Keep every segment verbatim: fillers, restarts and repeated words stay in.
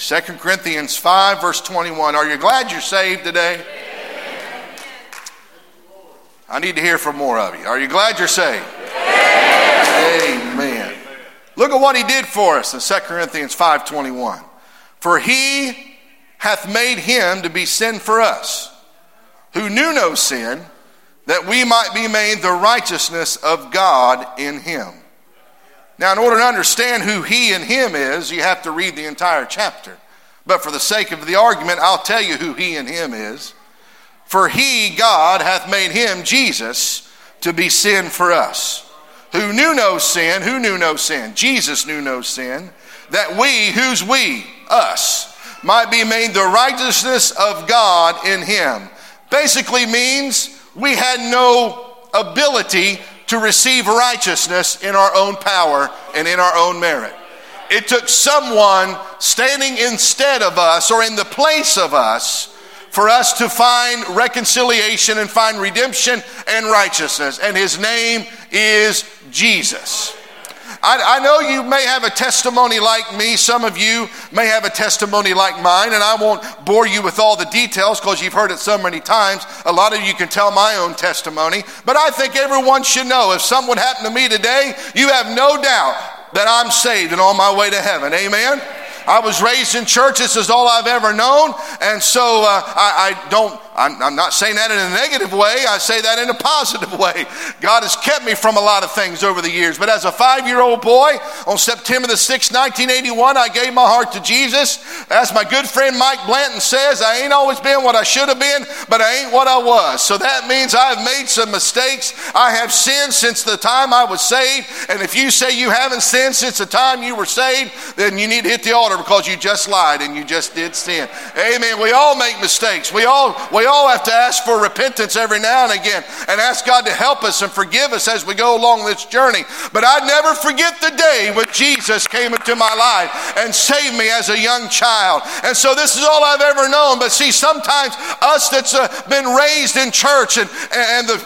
Second Corinthians five, verse twenty-one. Are you glad you're saved today? Amen. I need to hear from more of you. Are you glad you're saved? Amen. Amen. Look at what he did for us in Second Corinthians five, twenty-one. For he hath made him to be sin for us, who knew no sin, that we might be made the righteousness of God in him. Now, in order to understand who he and him is, you have to read the entire chapter. But for the sake of the argument, I'll tell you who he and him is. For he, God, hath made him, Jesus, to be sin for us, who knew no sin. Who knew no sin? Jesus knew no sin. That we, who's we? Us, might be made the righteousness of God in him. Basically means we had no ability to receive righteousness in our own power and in our own merit. It took someone standing instead of us or in the place of us for us to find reconciliation and find redemption and righteousness. And his name is Jesus. I, I know you may have a testimony like me. Some of you may have a testimony like mine, and I won't bore you with all the details because you've heard it so many times. A lot of you can tell my own testimony, but I think everyone should know if something would happen to me today, you have no doubt that I'm saved and on my way to heaven. Amen? I was raised in church. This is all I've ever known. And so uh, I, I don't, I'm, I'm not saying that in a negative way. I say that in a positive way. God has kept me from a lot of things over the years. But as a five-year-old boy, on September the sixth, nineteen eighty-one, I gave my heart to Jesus. As my good friend Mike Blanton says, I ain't always been what I should have been, but I ain't what I was. So that means I've made some mistakes. I have sinned since the time I was saved. And if you say you haven't sinned since the time you were saved, then you need to hit the altar, because you just lied and you just did sin. Amen. We all make mistakes. We all we all have to ask for repentance every now and again and ask God to help us and forgive us as we go along this journey. But I never forget the day when Jesus came into my life and saved me as a young child. And so this is all I've ever known. But see, sometimes us that's uh, been raised in church and, and the,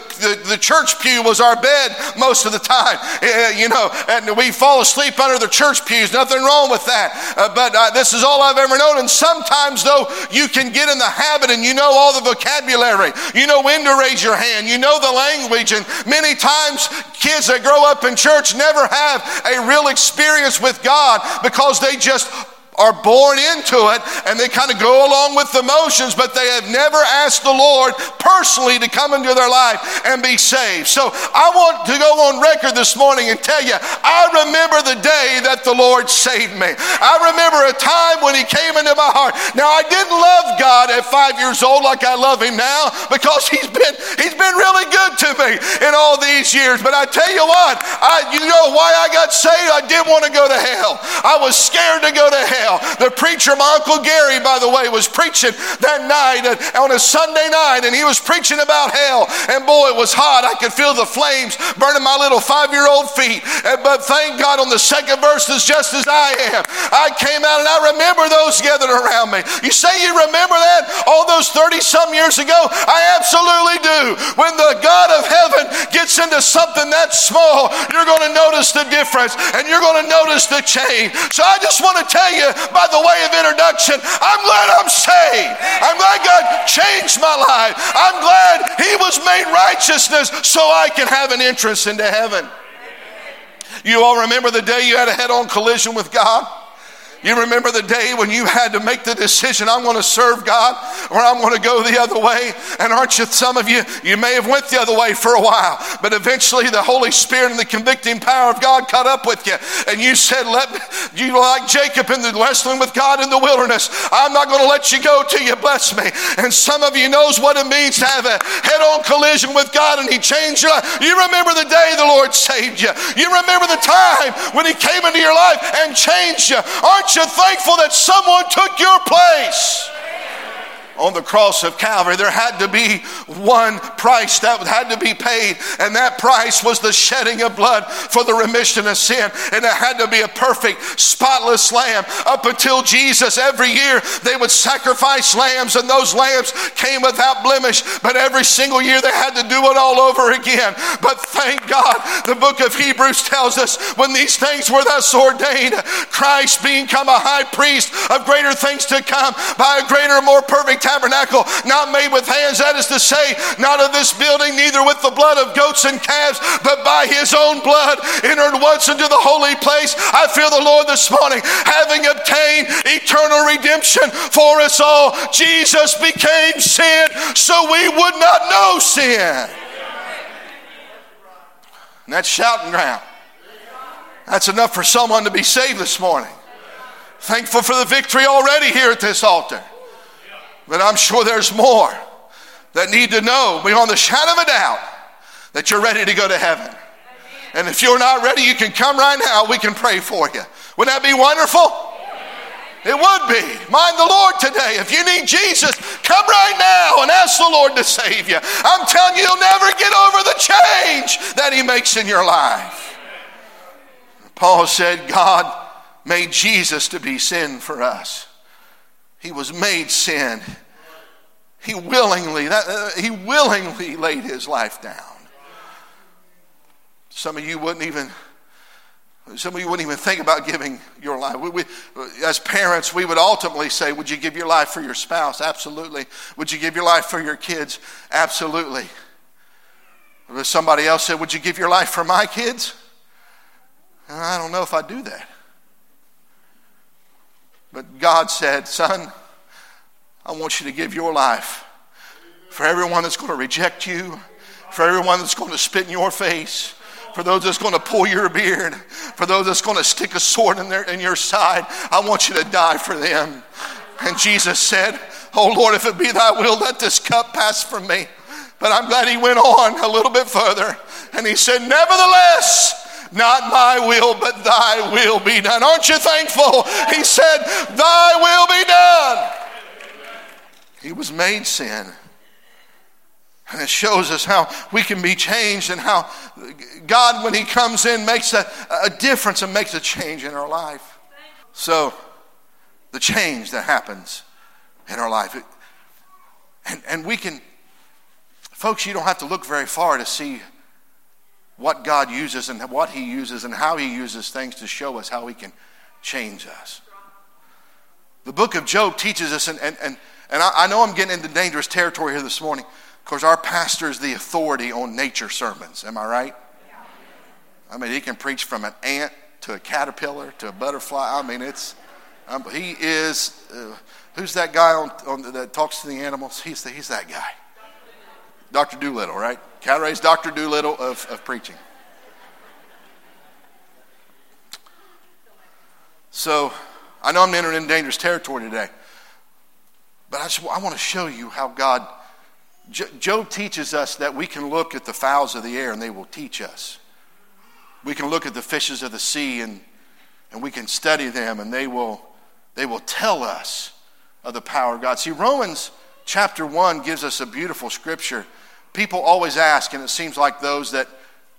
the, the church pew was our bed most of the time, uh, you know, and we fall asleep under the church pews. Nothing wrong with that. Uh, But uh, this is all I've ever known. And sometimes, though, you can get in the habit and you know all the vocabulary. You know when to raise your hand. You know the language. And many times, kids that grow up in church never have a real experience with God because they just are born into it and they kind of go along with the motions, but they have never asked the Lord personally to come into their life and be saved. So I want to go on record this morning and tell you, I remember the day that the Lord saved me. I remember a time when he came into my heart. Now, I didn't love God at five years old like I love him now, because he's been he's been really good to me in all these years. But I tell you what, I, you know why I got saved? I didn't want to go to hell. I was scared to go to hell. The preacher, my Uncle Gary, by the way, was preaching that night on a Sunday night, and he was preaching about hell. And boy, it was hot. I could feel the flames burning my little five-year-old feet. But thank God, on the second verse, it's just as I am. I came out and I remember those gathered around me. You say you remember that? All those thirty-some years ago? I absolutely do. When the God of heaven gets into something that small, you're going to notice the difference, and you're going to notice the change. So I just want to tell you, by the way of introduction, I'm glad I'm saved. I'm glad God changed my life. I'm glad he was made righteousness so I can have an entrance into heaven. You all remember the day you had a head-on collision with God? You remember the day when you had to make the decision, I'm going to serve God or I'm going to go the other way. And aren't you, some of you, you may have went the other way for a while, but eventually the Holy Spirit and the convicting power of God caught up with you. And you said, let me, you like Jacob in the wrestling with God in the wilderness, I'm not going to let you go till you bless me. And some of you knows what it means to have a head-on collision with God and he changed your life. You remember the day the Lord saved you. You remember the time when he came into your life and changed you. Aren't you're thankful that someone took your place? On the cross of Calvary, there had to be one price that had to be paid, and that price was the shedding of blood for the remission of sin. And there had to be a perfect, spotless lamb. Up until Jesus, every year they would sacrifice lambs, and those lambs came without blemish. But every single year they had to do it all over again. But thank God, the book of Hebrews tells us, when these things were thus ordained, Christ being come a high priest of greater things to come, by a greater, more perfect tabernacle, not made with hands, that is to say, not of this building, neither with the blood of goats and calves, but by his own blood entered once into the holy place. I feel the Lord this morning, having obtained eternal redemption for us all, Jesus became sin so we would not know sin. And that's shouting ground. That's enough for someone to be saved this morning. Thankful for the victory already here at this altar. But I'm sure there's more that need to know beyond the shadow of a doubt that you're ready to go to heaven. And if you're not ready, you can come right now. We can pray for you. Wouldn't that be wonderful? It would be. Mind the Lord today. If you need Jesus, come right now and ask the Lord to save you. I'm telling you, you'll never get over the change that he makes in your life. Paul said, God made Jesus to be sin for us. He was made sin. He willingly, that, uh, he willingly laid his life down. Some of you wouldn't even, some of you wouldn't even think about giving your life. We, we, as parents, we would ultimately say, would you give your life for your spouse? Absolutely. Would you give your life for your kids? Absolutely. But if somebody else said, would you give your life for my kids? I don't know if I do that. But God said, son, I want you to give your life for everyone that's going to reject you, for everyone that's going to spit in your face, for those that's going to pull your beard, for those that's going to stick a sword in, their, in your side. I want you to die for them. And Jesus said, oh Lord, if it be thy will, let this cup pass from me. But I'm glad he went on a little bit further. And he said, nevertheless, not my will, but thy will be done. Aren't you thankful? He said, thy will be done. He was made sin. And it shows us how we can be changed and how God, when he comes in, makes a, a difference and makes a change in our life. So the change that happens in our life. It, and, and we can, folks, you don't have to look very far to see what God uses and what he uses and how he uses things to show us how he can change us. The book of Job teaches us, and and and, and I, I know I'm getting into dangerous territory here this morning. Of course, our pastor is the authority on nature sermons. Am I right? I mean, he can preach from an ant to a caterpillar to a butterfly. I mean, it's um, he is. Uh, who's that guy on, on the, that talks to the animals? He's the, he's that guy. Doctor Doolittle, right? Calraise Doctor Doolittle of, of preaching. So I know I'm entering in dangerous territory today, but I, just, I want to show you how God, Job teaches us that we can look at the fowls of the air and they will teach us. We can look at the fishes of the sea and, and we can study them and they will, they will tell us of the power of God. See, Romans chapter one gives us a beautiful scripture. People always ask, and it seems like those that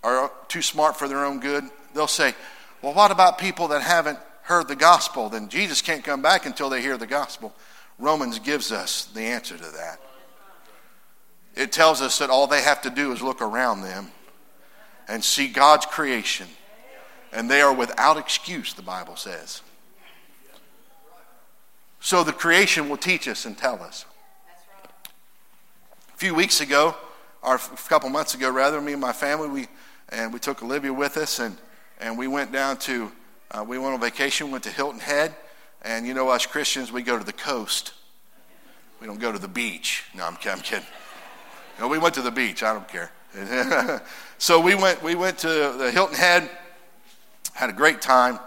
are too smart for their own good, they'll say, well, what about people that haven't heard the gospel? Then Jesus can't come back until they hear the gospel. Romans gives us the answer to that. It tells us that all they have to do is look around them and see God's creation, and they are without excuse, the Bible says. So the creation will teach us and tell us. A few weeks ago, or a couple months ago rather, me and my family, we and we took Olivia with us, and, and we went down to, uh, we went on vacation, went to Hilton Head, and you know us Christians, we go to the coast. We don't go to the beach. No, I'm, I'm kidding. No, we went to the beach. I don't care. So we went, we went to the Hilton Head, had a great time,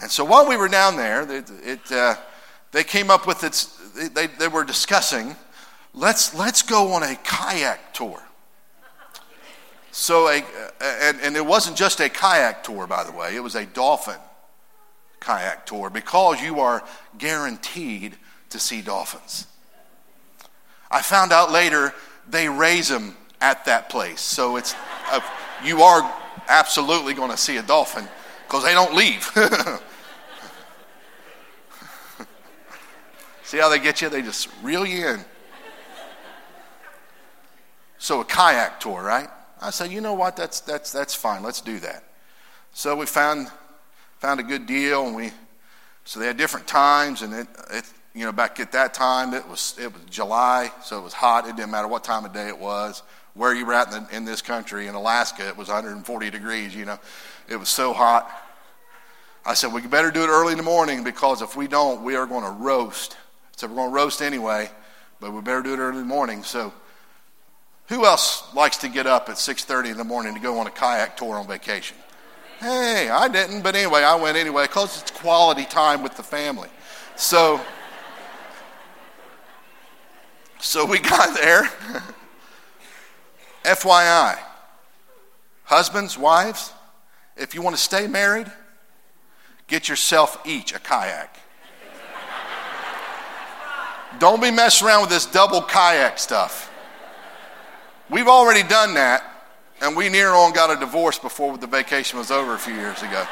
and so while we were down there, it, it uh, they came up with its. They they were discussing. Let's let's go on a kayak tour. So a and, and it wasn't just a kayak tour, by the way. It was a dolphin kayak tour because you are guaranteed to see dolphins. I found out later they raise them at that place, so it's a you are absolutely going to see a dolphin because they don't leave. See how they get you? They just reel you in. So a kayak tour, right? I said, you know what? That's that's that's fine. Let's do that. So we found found a good deal, and we so they had different times, and it, it you know back at that time it was it was July, so it was hot. It didn't matter what time of day it was, where you were at in, the, in this country. In Alaska, it was one hundred forty degrees. You know, it was so hot. I said, we better do it early in the morning because if we don't, we are going to roast. So we're going to roast anyway, but we better do it early in the morning. So. Who else likes to get up at six thirty in the morning to go on a kayak tour on vacation? Hey, I didn't, but anyway, I went anyway because it's quality time with the family. So, so we got there. F Y I, husbands, wives, if you want to stay married, get yourself each a kayak. Don't be messing around with this double kayak stuff. We've already done that, and we near on got a divorce before the vacation was over a few years ago.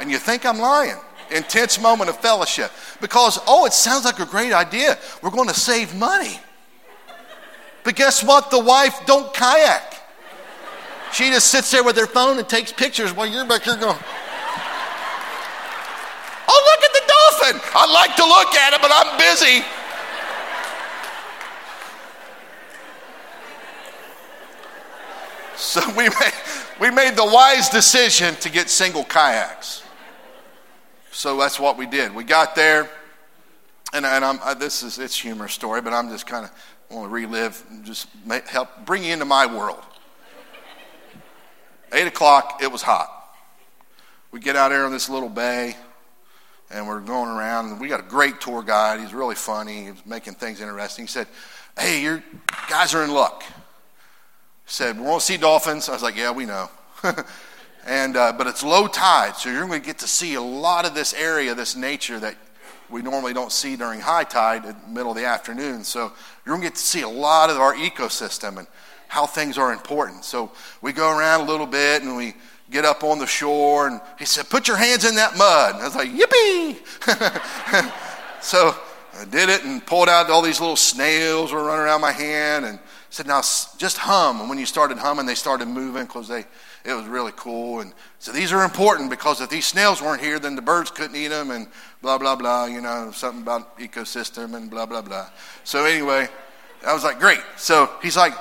And you think I'm lying. Intense moment of fellowship. Because, oh, it sounds like a great idea. We're going to save money. But guess what? The wife don't kayak. She just sits there with her phone and takes pictures while you're back here going, oh, look at the dolphin. I like to look at it, but I'm busy. So we made, we made the wise decision to get single kayaks. So that's what we did. We got there, and, and I'm, I, this is it's a humorous story, but I'm just kind of want to relive and just make, help bring you into my world. Eight o'clock, it was hot. We get out there on this little bay, and we're going around, and we got a great tour guide. He's really funny. He was making things interesting. He said, "Hey, you guys are in luck." Said, we won't see dolphins. I was like, yeah, we know. and uh, But it's low tide, so you're going to get to see a lot of this area, this nature that we normally don't see during high tide in the middle of the afternoon. So you're going to get to see a lot of our ecosystem and how things are important. So we go around a little bit, and we get up on the shore. And he said, put your hands in that mud. And I was like, yippee. So I did it and pulled out all these little snails were running around my hand, and said, now just hum. And when you started humming, they started moving because they, it was really cool. And so these are important because if these snails weren't here, then the birds couldn't eat them and blah, blah, blah, you know, something about ecosystem and blah, blah, blah. So anyway, I was like, great. So he's like,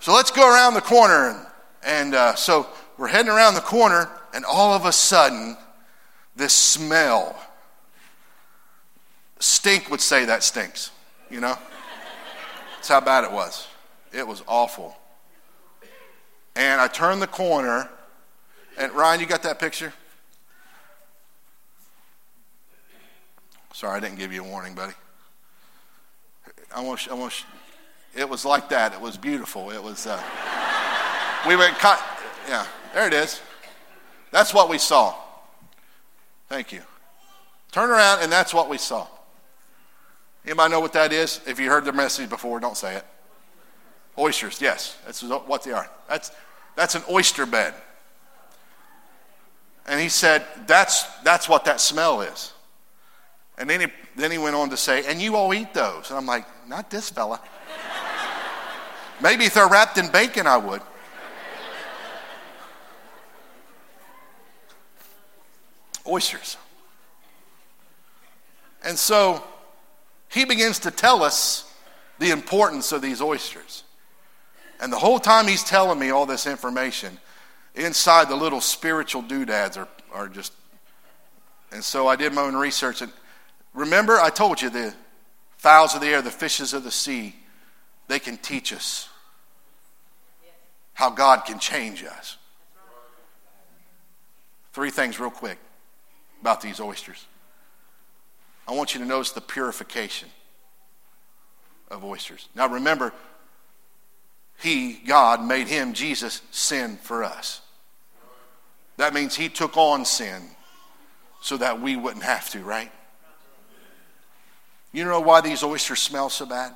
so let's go around the corner. And, and uh, so we're heading around the corner, and all of a sudden, this smell. Stink would say that stinks, you know. That's how bad it was. It was awful. And I turned the corner, and Ryan, you got that picture? Sorry, I didn't give you a warning, buddy. I want, I want. It was like that. It was beautiful. It was. Uh, we went. Caught, yeah, there it is. That's what we saw. Thank you. Turn around, and that's what we saw. Anybody know what that is? If you heard the message before, don't say it. Oysters, yes, that's what they are. That's that's an oyster bed. And he said, that's that's what that smell is. And then he then he went on to say, and you all eat those. And I'm like, not this fella. Maybe if they're wrapped in bacon, I would. Oysters. And so he begins to tell us the importance of these oysters. And the whole time he's telling me all this information, inside the little spiritual doodads are, are just, and so I did my own research. And remember, I told you the fowls of the air, the fishes of the sea, they can teach us how God can change us. Three things real quick about these oysters. I want you to notice the purification of oysters. Now remember, he, God, made him, Jesus, sin for us. That means he took on sin so that we wouldn't have to, right? You know why these oysters smell so bad?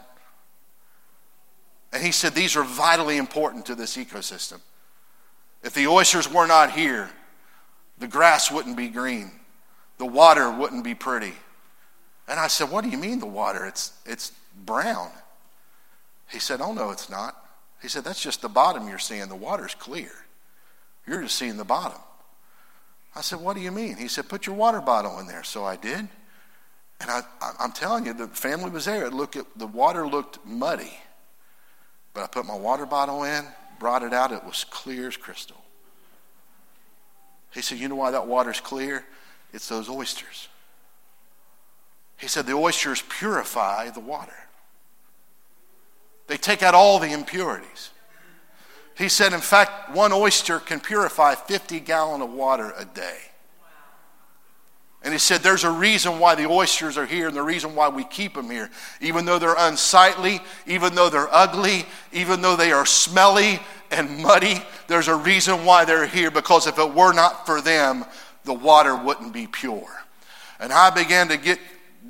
And he said these are vitally important to this ecosystem. If the oysters were not here, the grass wouldn't be green. The water wouldn't be pretty. And I said, what do you mean the water? It's it's brown. He said, oh no, it's not. He said, that's just the bottom you're seeing. The water's clear. You're just seeing the bottom. I said, what do you mean? He said, put your water bottle in there. So I did. And I, I'm telling you, the family was there. It looked, the water looked muddy. But I put my water bottle in, brought it out. It was clear as crystal. He said, you know why that water's clear? It's those oysters. He said, the oysters purify the water. They take out all the impurities. He said, in fact, one oyster can purify fifty gallons of water a day. And he said, there's a reason why the oysters are here and the reason why we keep them here. Even though they're unsightly, even though they're ugly, even though they are smelly and muddy, there's a reason why they're here, because if it were not for them, the water wouldn't be pure. And I began to get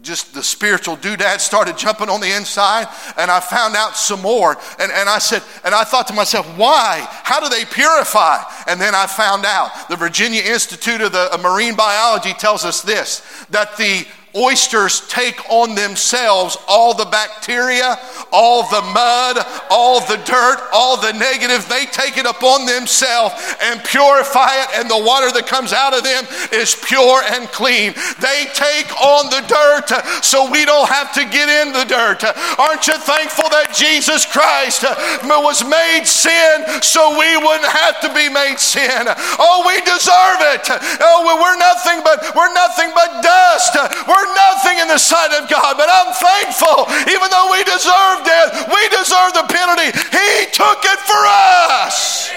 just the spiritual doodad started jumping on the inside, and I found out some more. And, and I said, and I thought to myself, why? How do they purify? And then I found out. The Virginia Institute of the Marine Biology tells us this, that the oysters take on themselves all the bacteria, all the mud, all the dirt, all the negative. They take it upon themselves and purify it, and the water that comes out of them is pure and clean. They take on the dirt so we don't have to get in the dirt. Aren't you thankful that Jesus Christ was made sin so we wouldn't have to be made sin? Oh, we deserve it. Oh, we're nothing but we're nothing but dust. We're We're nothing in the sight of God, but I'm thankful. Even though we deserve death, we deserve the penalty. He took it for us.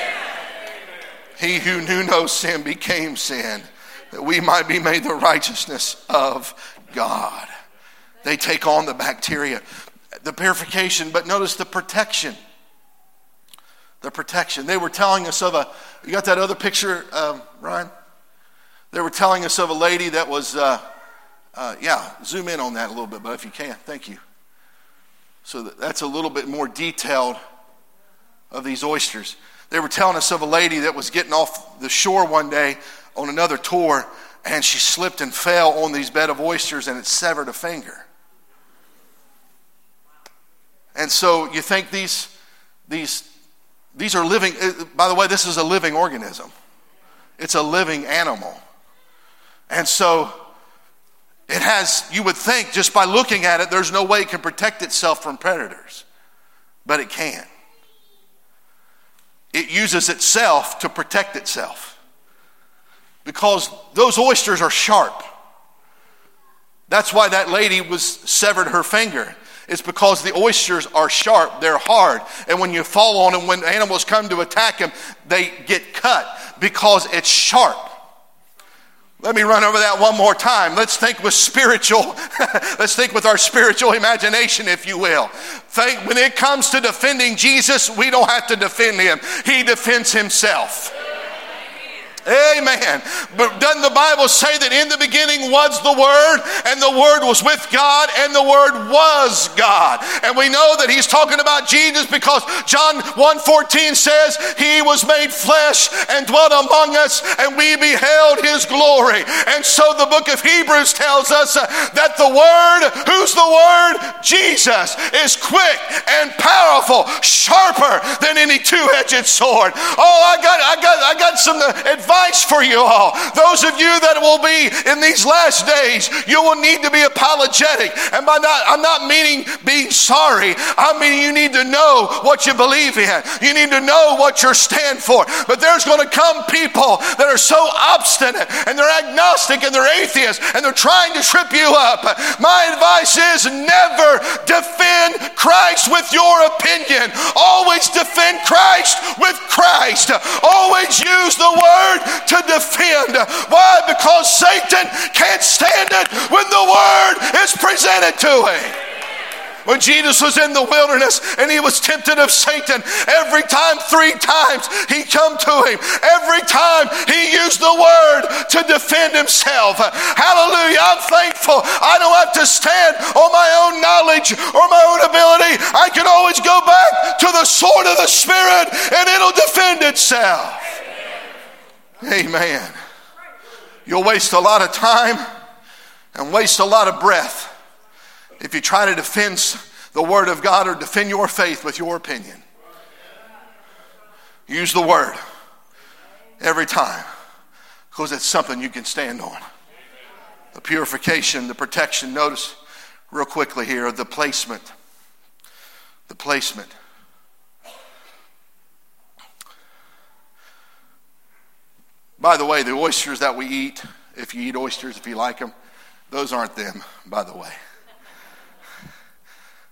He who knew no sin became sin, that we might be made the righteousness of God. They take on the bacteria, the purification, but notice the protection. The protection. They were telling us of a, you got that other picture, um, Ryan? They were telling us of a lady that was... Uh, Uh, yeah, zoom in on that a little bit, but if you can, thank you. So that's a little bit more detailed of these oysters. They were telling us of a lady that was getting off the shore one day on another tour, and she slipped and fell on these bed of oysters, and it severed a finger. And so you think these these these are living, by the way, this is a living organism. It's a living animal. And so it has, you would think just by looking at it, there's no way it can protect itself from predators, but it can. It uses itself to protect itself, because those oysters are sharp. That's why that lady was severed her finger. It's because the oysters are sharp, they're hard, and when you fall on them, when animals come to attack them, they get cut because it's sharp. Let me run over that one more time. Let's think with spiritual, let's think with our spiritual imagination, if you will. Think when it comes to defending Jesus, we don't have to defend him. He defends himself. Amen. But doesn't the Bible say that in the beginning was the Word, and the Word was with God, and the Word was God? And we know that he's talking about Jesus, because John one fourteen says, he was made flesh and dwelt among us, and we beheld his glory. And so the book of Hebrews tells us that the Word, who's the Word? Jesus, is quick and powerful, sharper than any two-edged sword. Oh, I got I got I got some advice for you all. Those of you that will be in these last days, you will need to be apologetic. And by not, I'm not meaning being sorry. I mean, you need to know what you believe in. You need to know what you stand for. But there's going to come people that are so obstinate, and they're agnostic, and they're atheists, and they're trying to trip you up. My advice is never defend Christ with your opinion. Always defend Christ with Christ. Always use the word to defend. Why? Because Satan can't stand it when the word is presented to him. When Jesus was in the wilderness and he was tempted of Satan, every time, three times, he come to him. Every time he used the word to defend himself. Hallelujah. I'm thankful. I don't have to stand on my own knowledge or my own ability. I can always go back to the sword of the Spirit, and it'll defend itself. Amen. You'll waste a lot of time and waste a lot of breath if you try to defend the Word of God or defend your faith with your opinion. Use the Word every time, because it's something you can stand on. The purification, the protection. Notice real quickly here, the placement. The placement. By the way, the oysters that we eat, if you eat oysters, if you like them, those aren't them, by the way.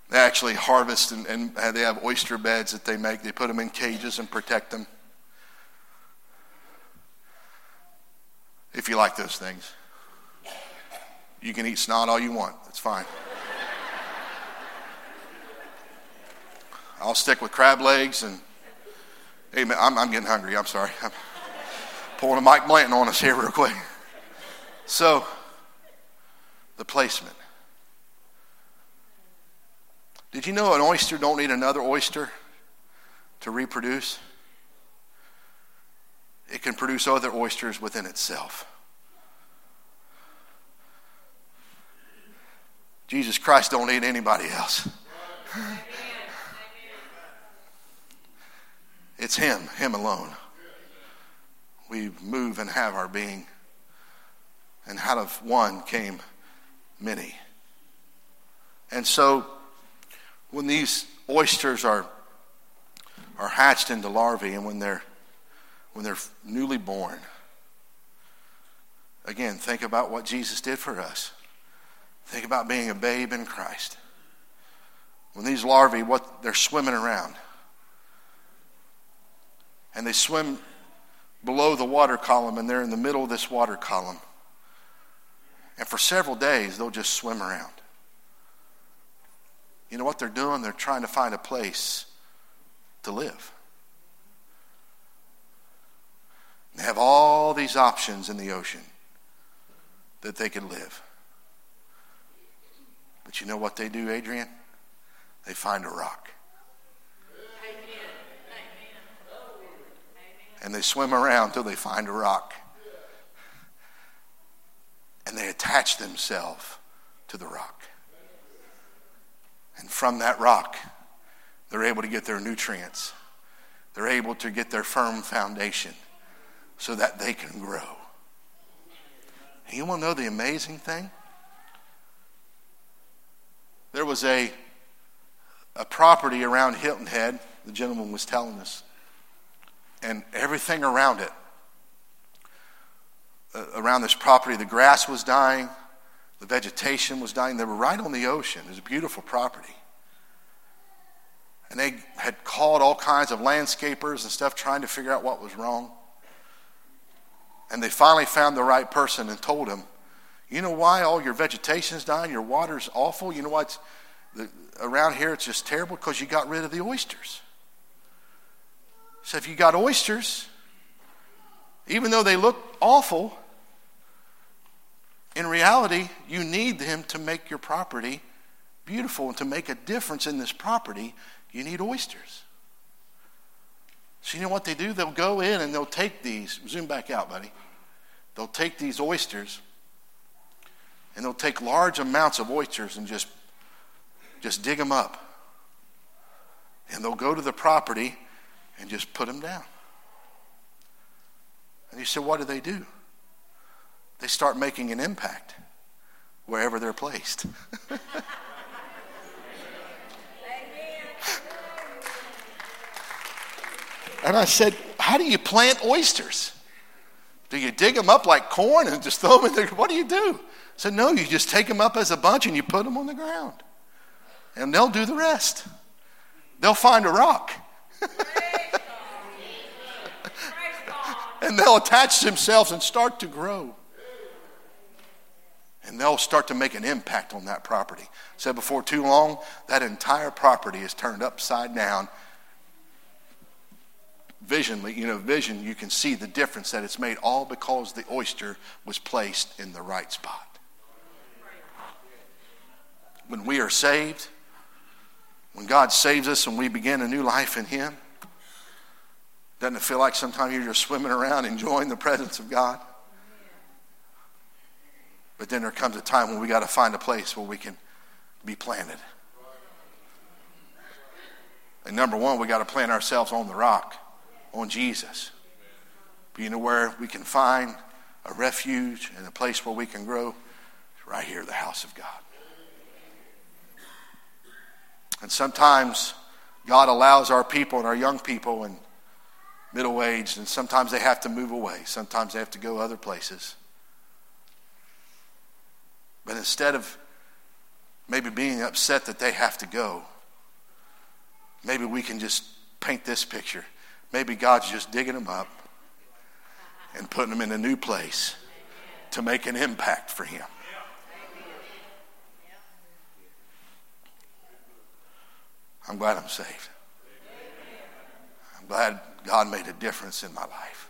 They actually harvest and, and they have oyster beds that they make. They put them in cages and protect them. If you like those things. You can eat snot all you want. That's fine. I'll stick with crab legs and, hey, man, I'm, I'm getting hungry. I'm sorry. I'm pulling a Mike Blanton on us here real quick. So, the placement. Did you know an oyster don't need another oyster to reproduce? It can produce other oysters within itself. Jesus Christ don't need anybody else. It's him, him alone. We move and have our being. And out of one came many. And so when these oysters are are hatched into larvae, and when they're when they're newly born, again, think about what Jesus did for us. Think about being a babe in Christ. When these larvae, what they're swimming around, and they swim below the water column, and they're in the middle of this water column, and for several days they'll just swim around. You know what they're doing? They're trying to find a place to live. They have all these options in the ocean that they could live. But you know what they do, Adrian? They find a rock. And they swim around till they find a rock. And they attach themselves to the rock. And from that rock, they're able to get their nutrients. They're able to get their firm foundation so that they can grow. And you want to know the amazing thing? There was a, a property around Hilton Head, the gentleman was telling us, and everything around it, uh, around this property, the grass was dying. The vegetation was dying. They were right on the ocean. It was a beautiful property. And they had called all kinds of landscapers and stuff trying to figure out what was wrong. And they finally found the right person and told him, you know why all your vegetation is dying? Your water's awful. You know why the, around here it's just terrible? Because you got rid of the oysters. So if you got oysters, even though they look awful, in reality, you need them to make your property beautiful and to make a difference in this property. You need oysters. So you know what they do? They'll go in and they'll take these. Zoom back out, buddy. They'll take these oysters, and they'll take large amounts of oysters and just, just dig them up. And they'll go to the property and just put them down. And you say, what do they do? They start making an impact wherever they're placed. And I said, how do you plant oysters? Do you dig them up like corn and just throw them in there? What do you do? I said, no, you just take them up as a bunch and you put them on the ground. And they'll do the rest. They'll find a rock. And they'll attach themselves and start to grow. And they'll start to make an impact on that property. Said before too long, that entire property is turned upside down. Visionally, you know, vision, you can see the difference that it's made, all because the oyster was placed in the right spot. When we are saved, when God saves us and we begin a new life in him, Doesn't it feel like sometimes you're just swimming around enjoying the presence of God? But then there comes a time when we got to find a place where we can be planted. And number one, we got to plant ourselves on the rock, on Jesus. Being aware we can find a refuge and a place where we can grow, right here, the house of God. And sometimes God allows our people and our young people and middle-aged, and sometimes they have to move away. Sometimes they have to go other places. But instead of maybe being upset that they have to go, maybe we can just paint this picture. Maybe God's just digging them up and putting them in a new place to make an impact for him. I'm glad I'm saved. I'm glad God made a difference in my life.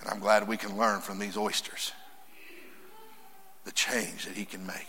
And I'm glad we can learn from these oysters the change that he can make.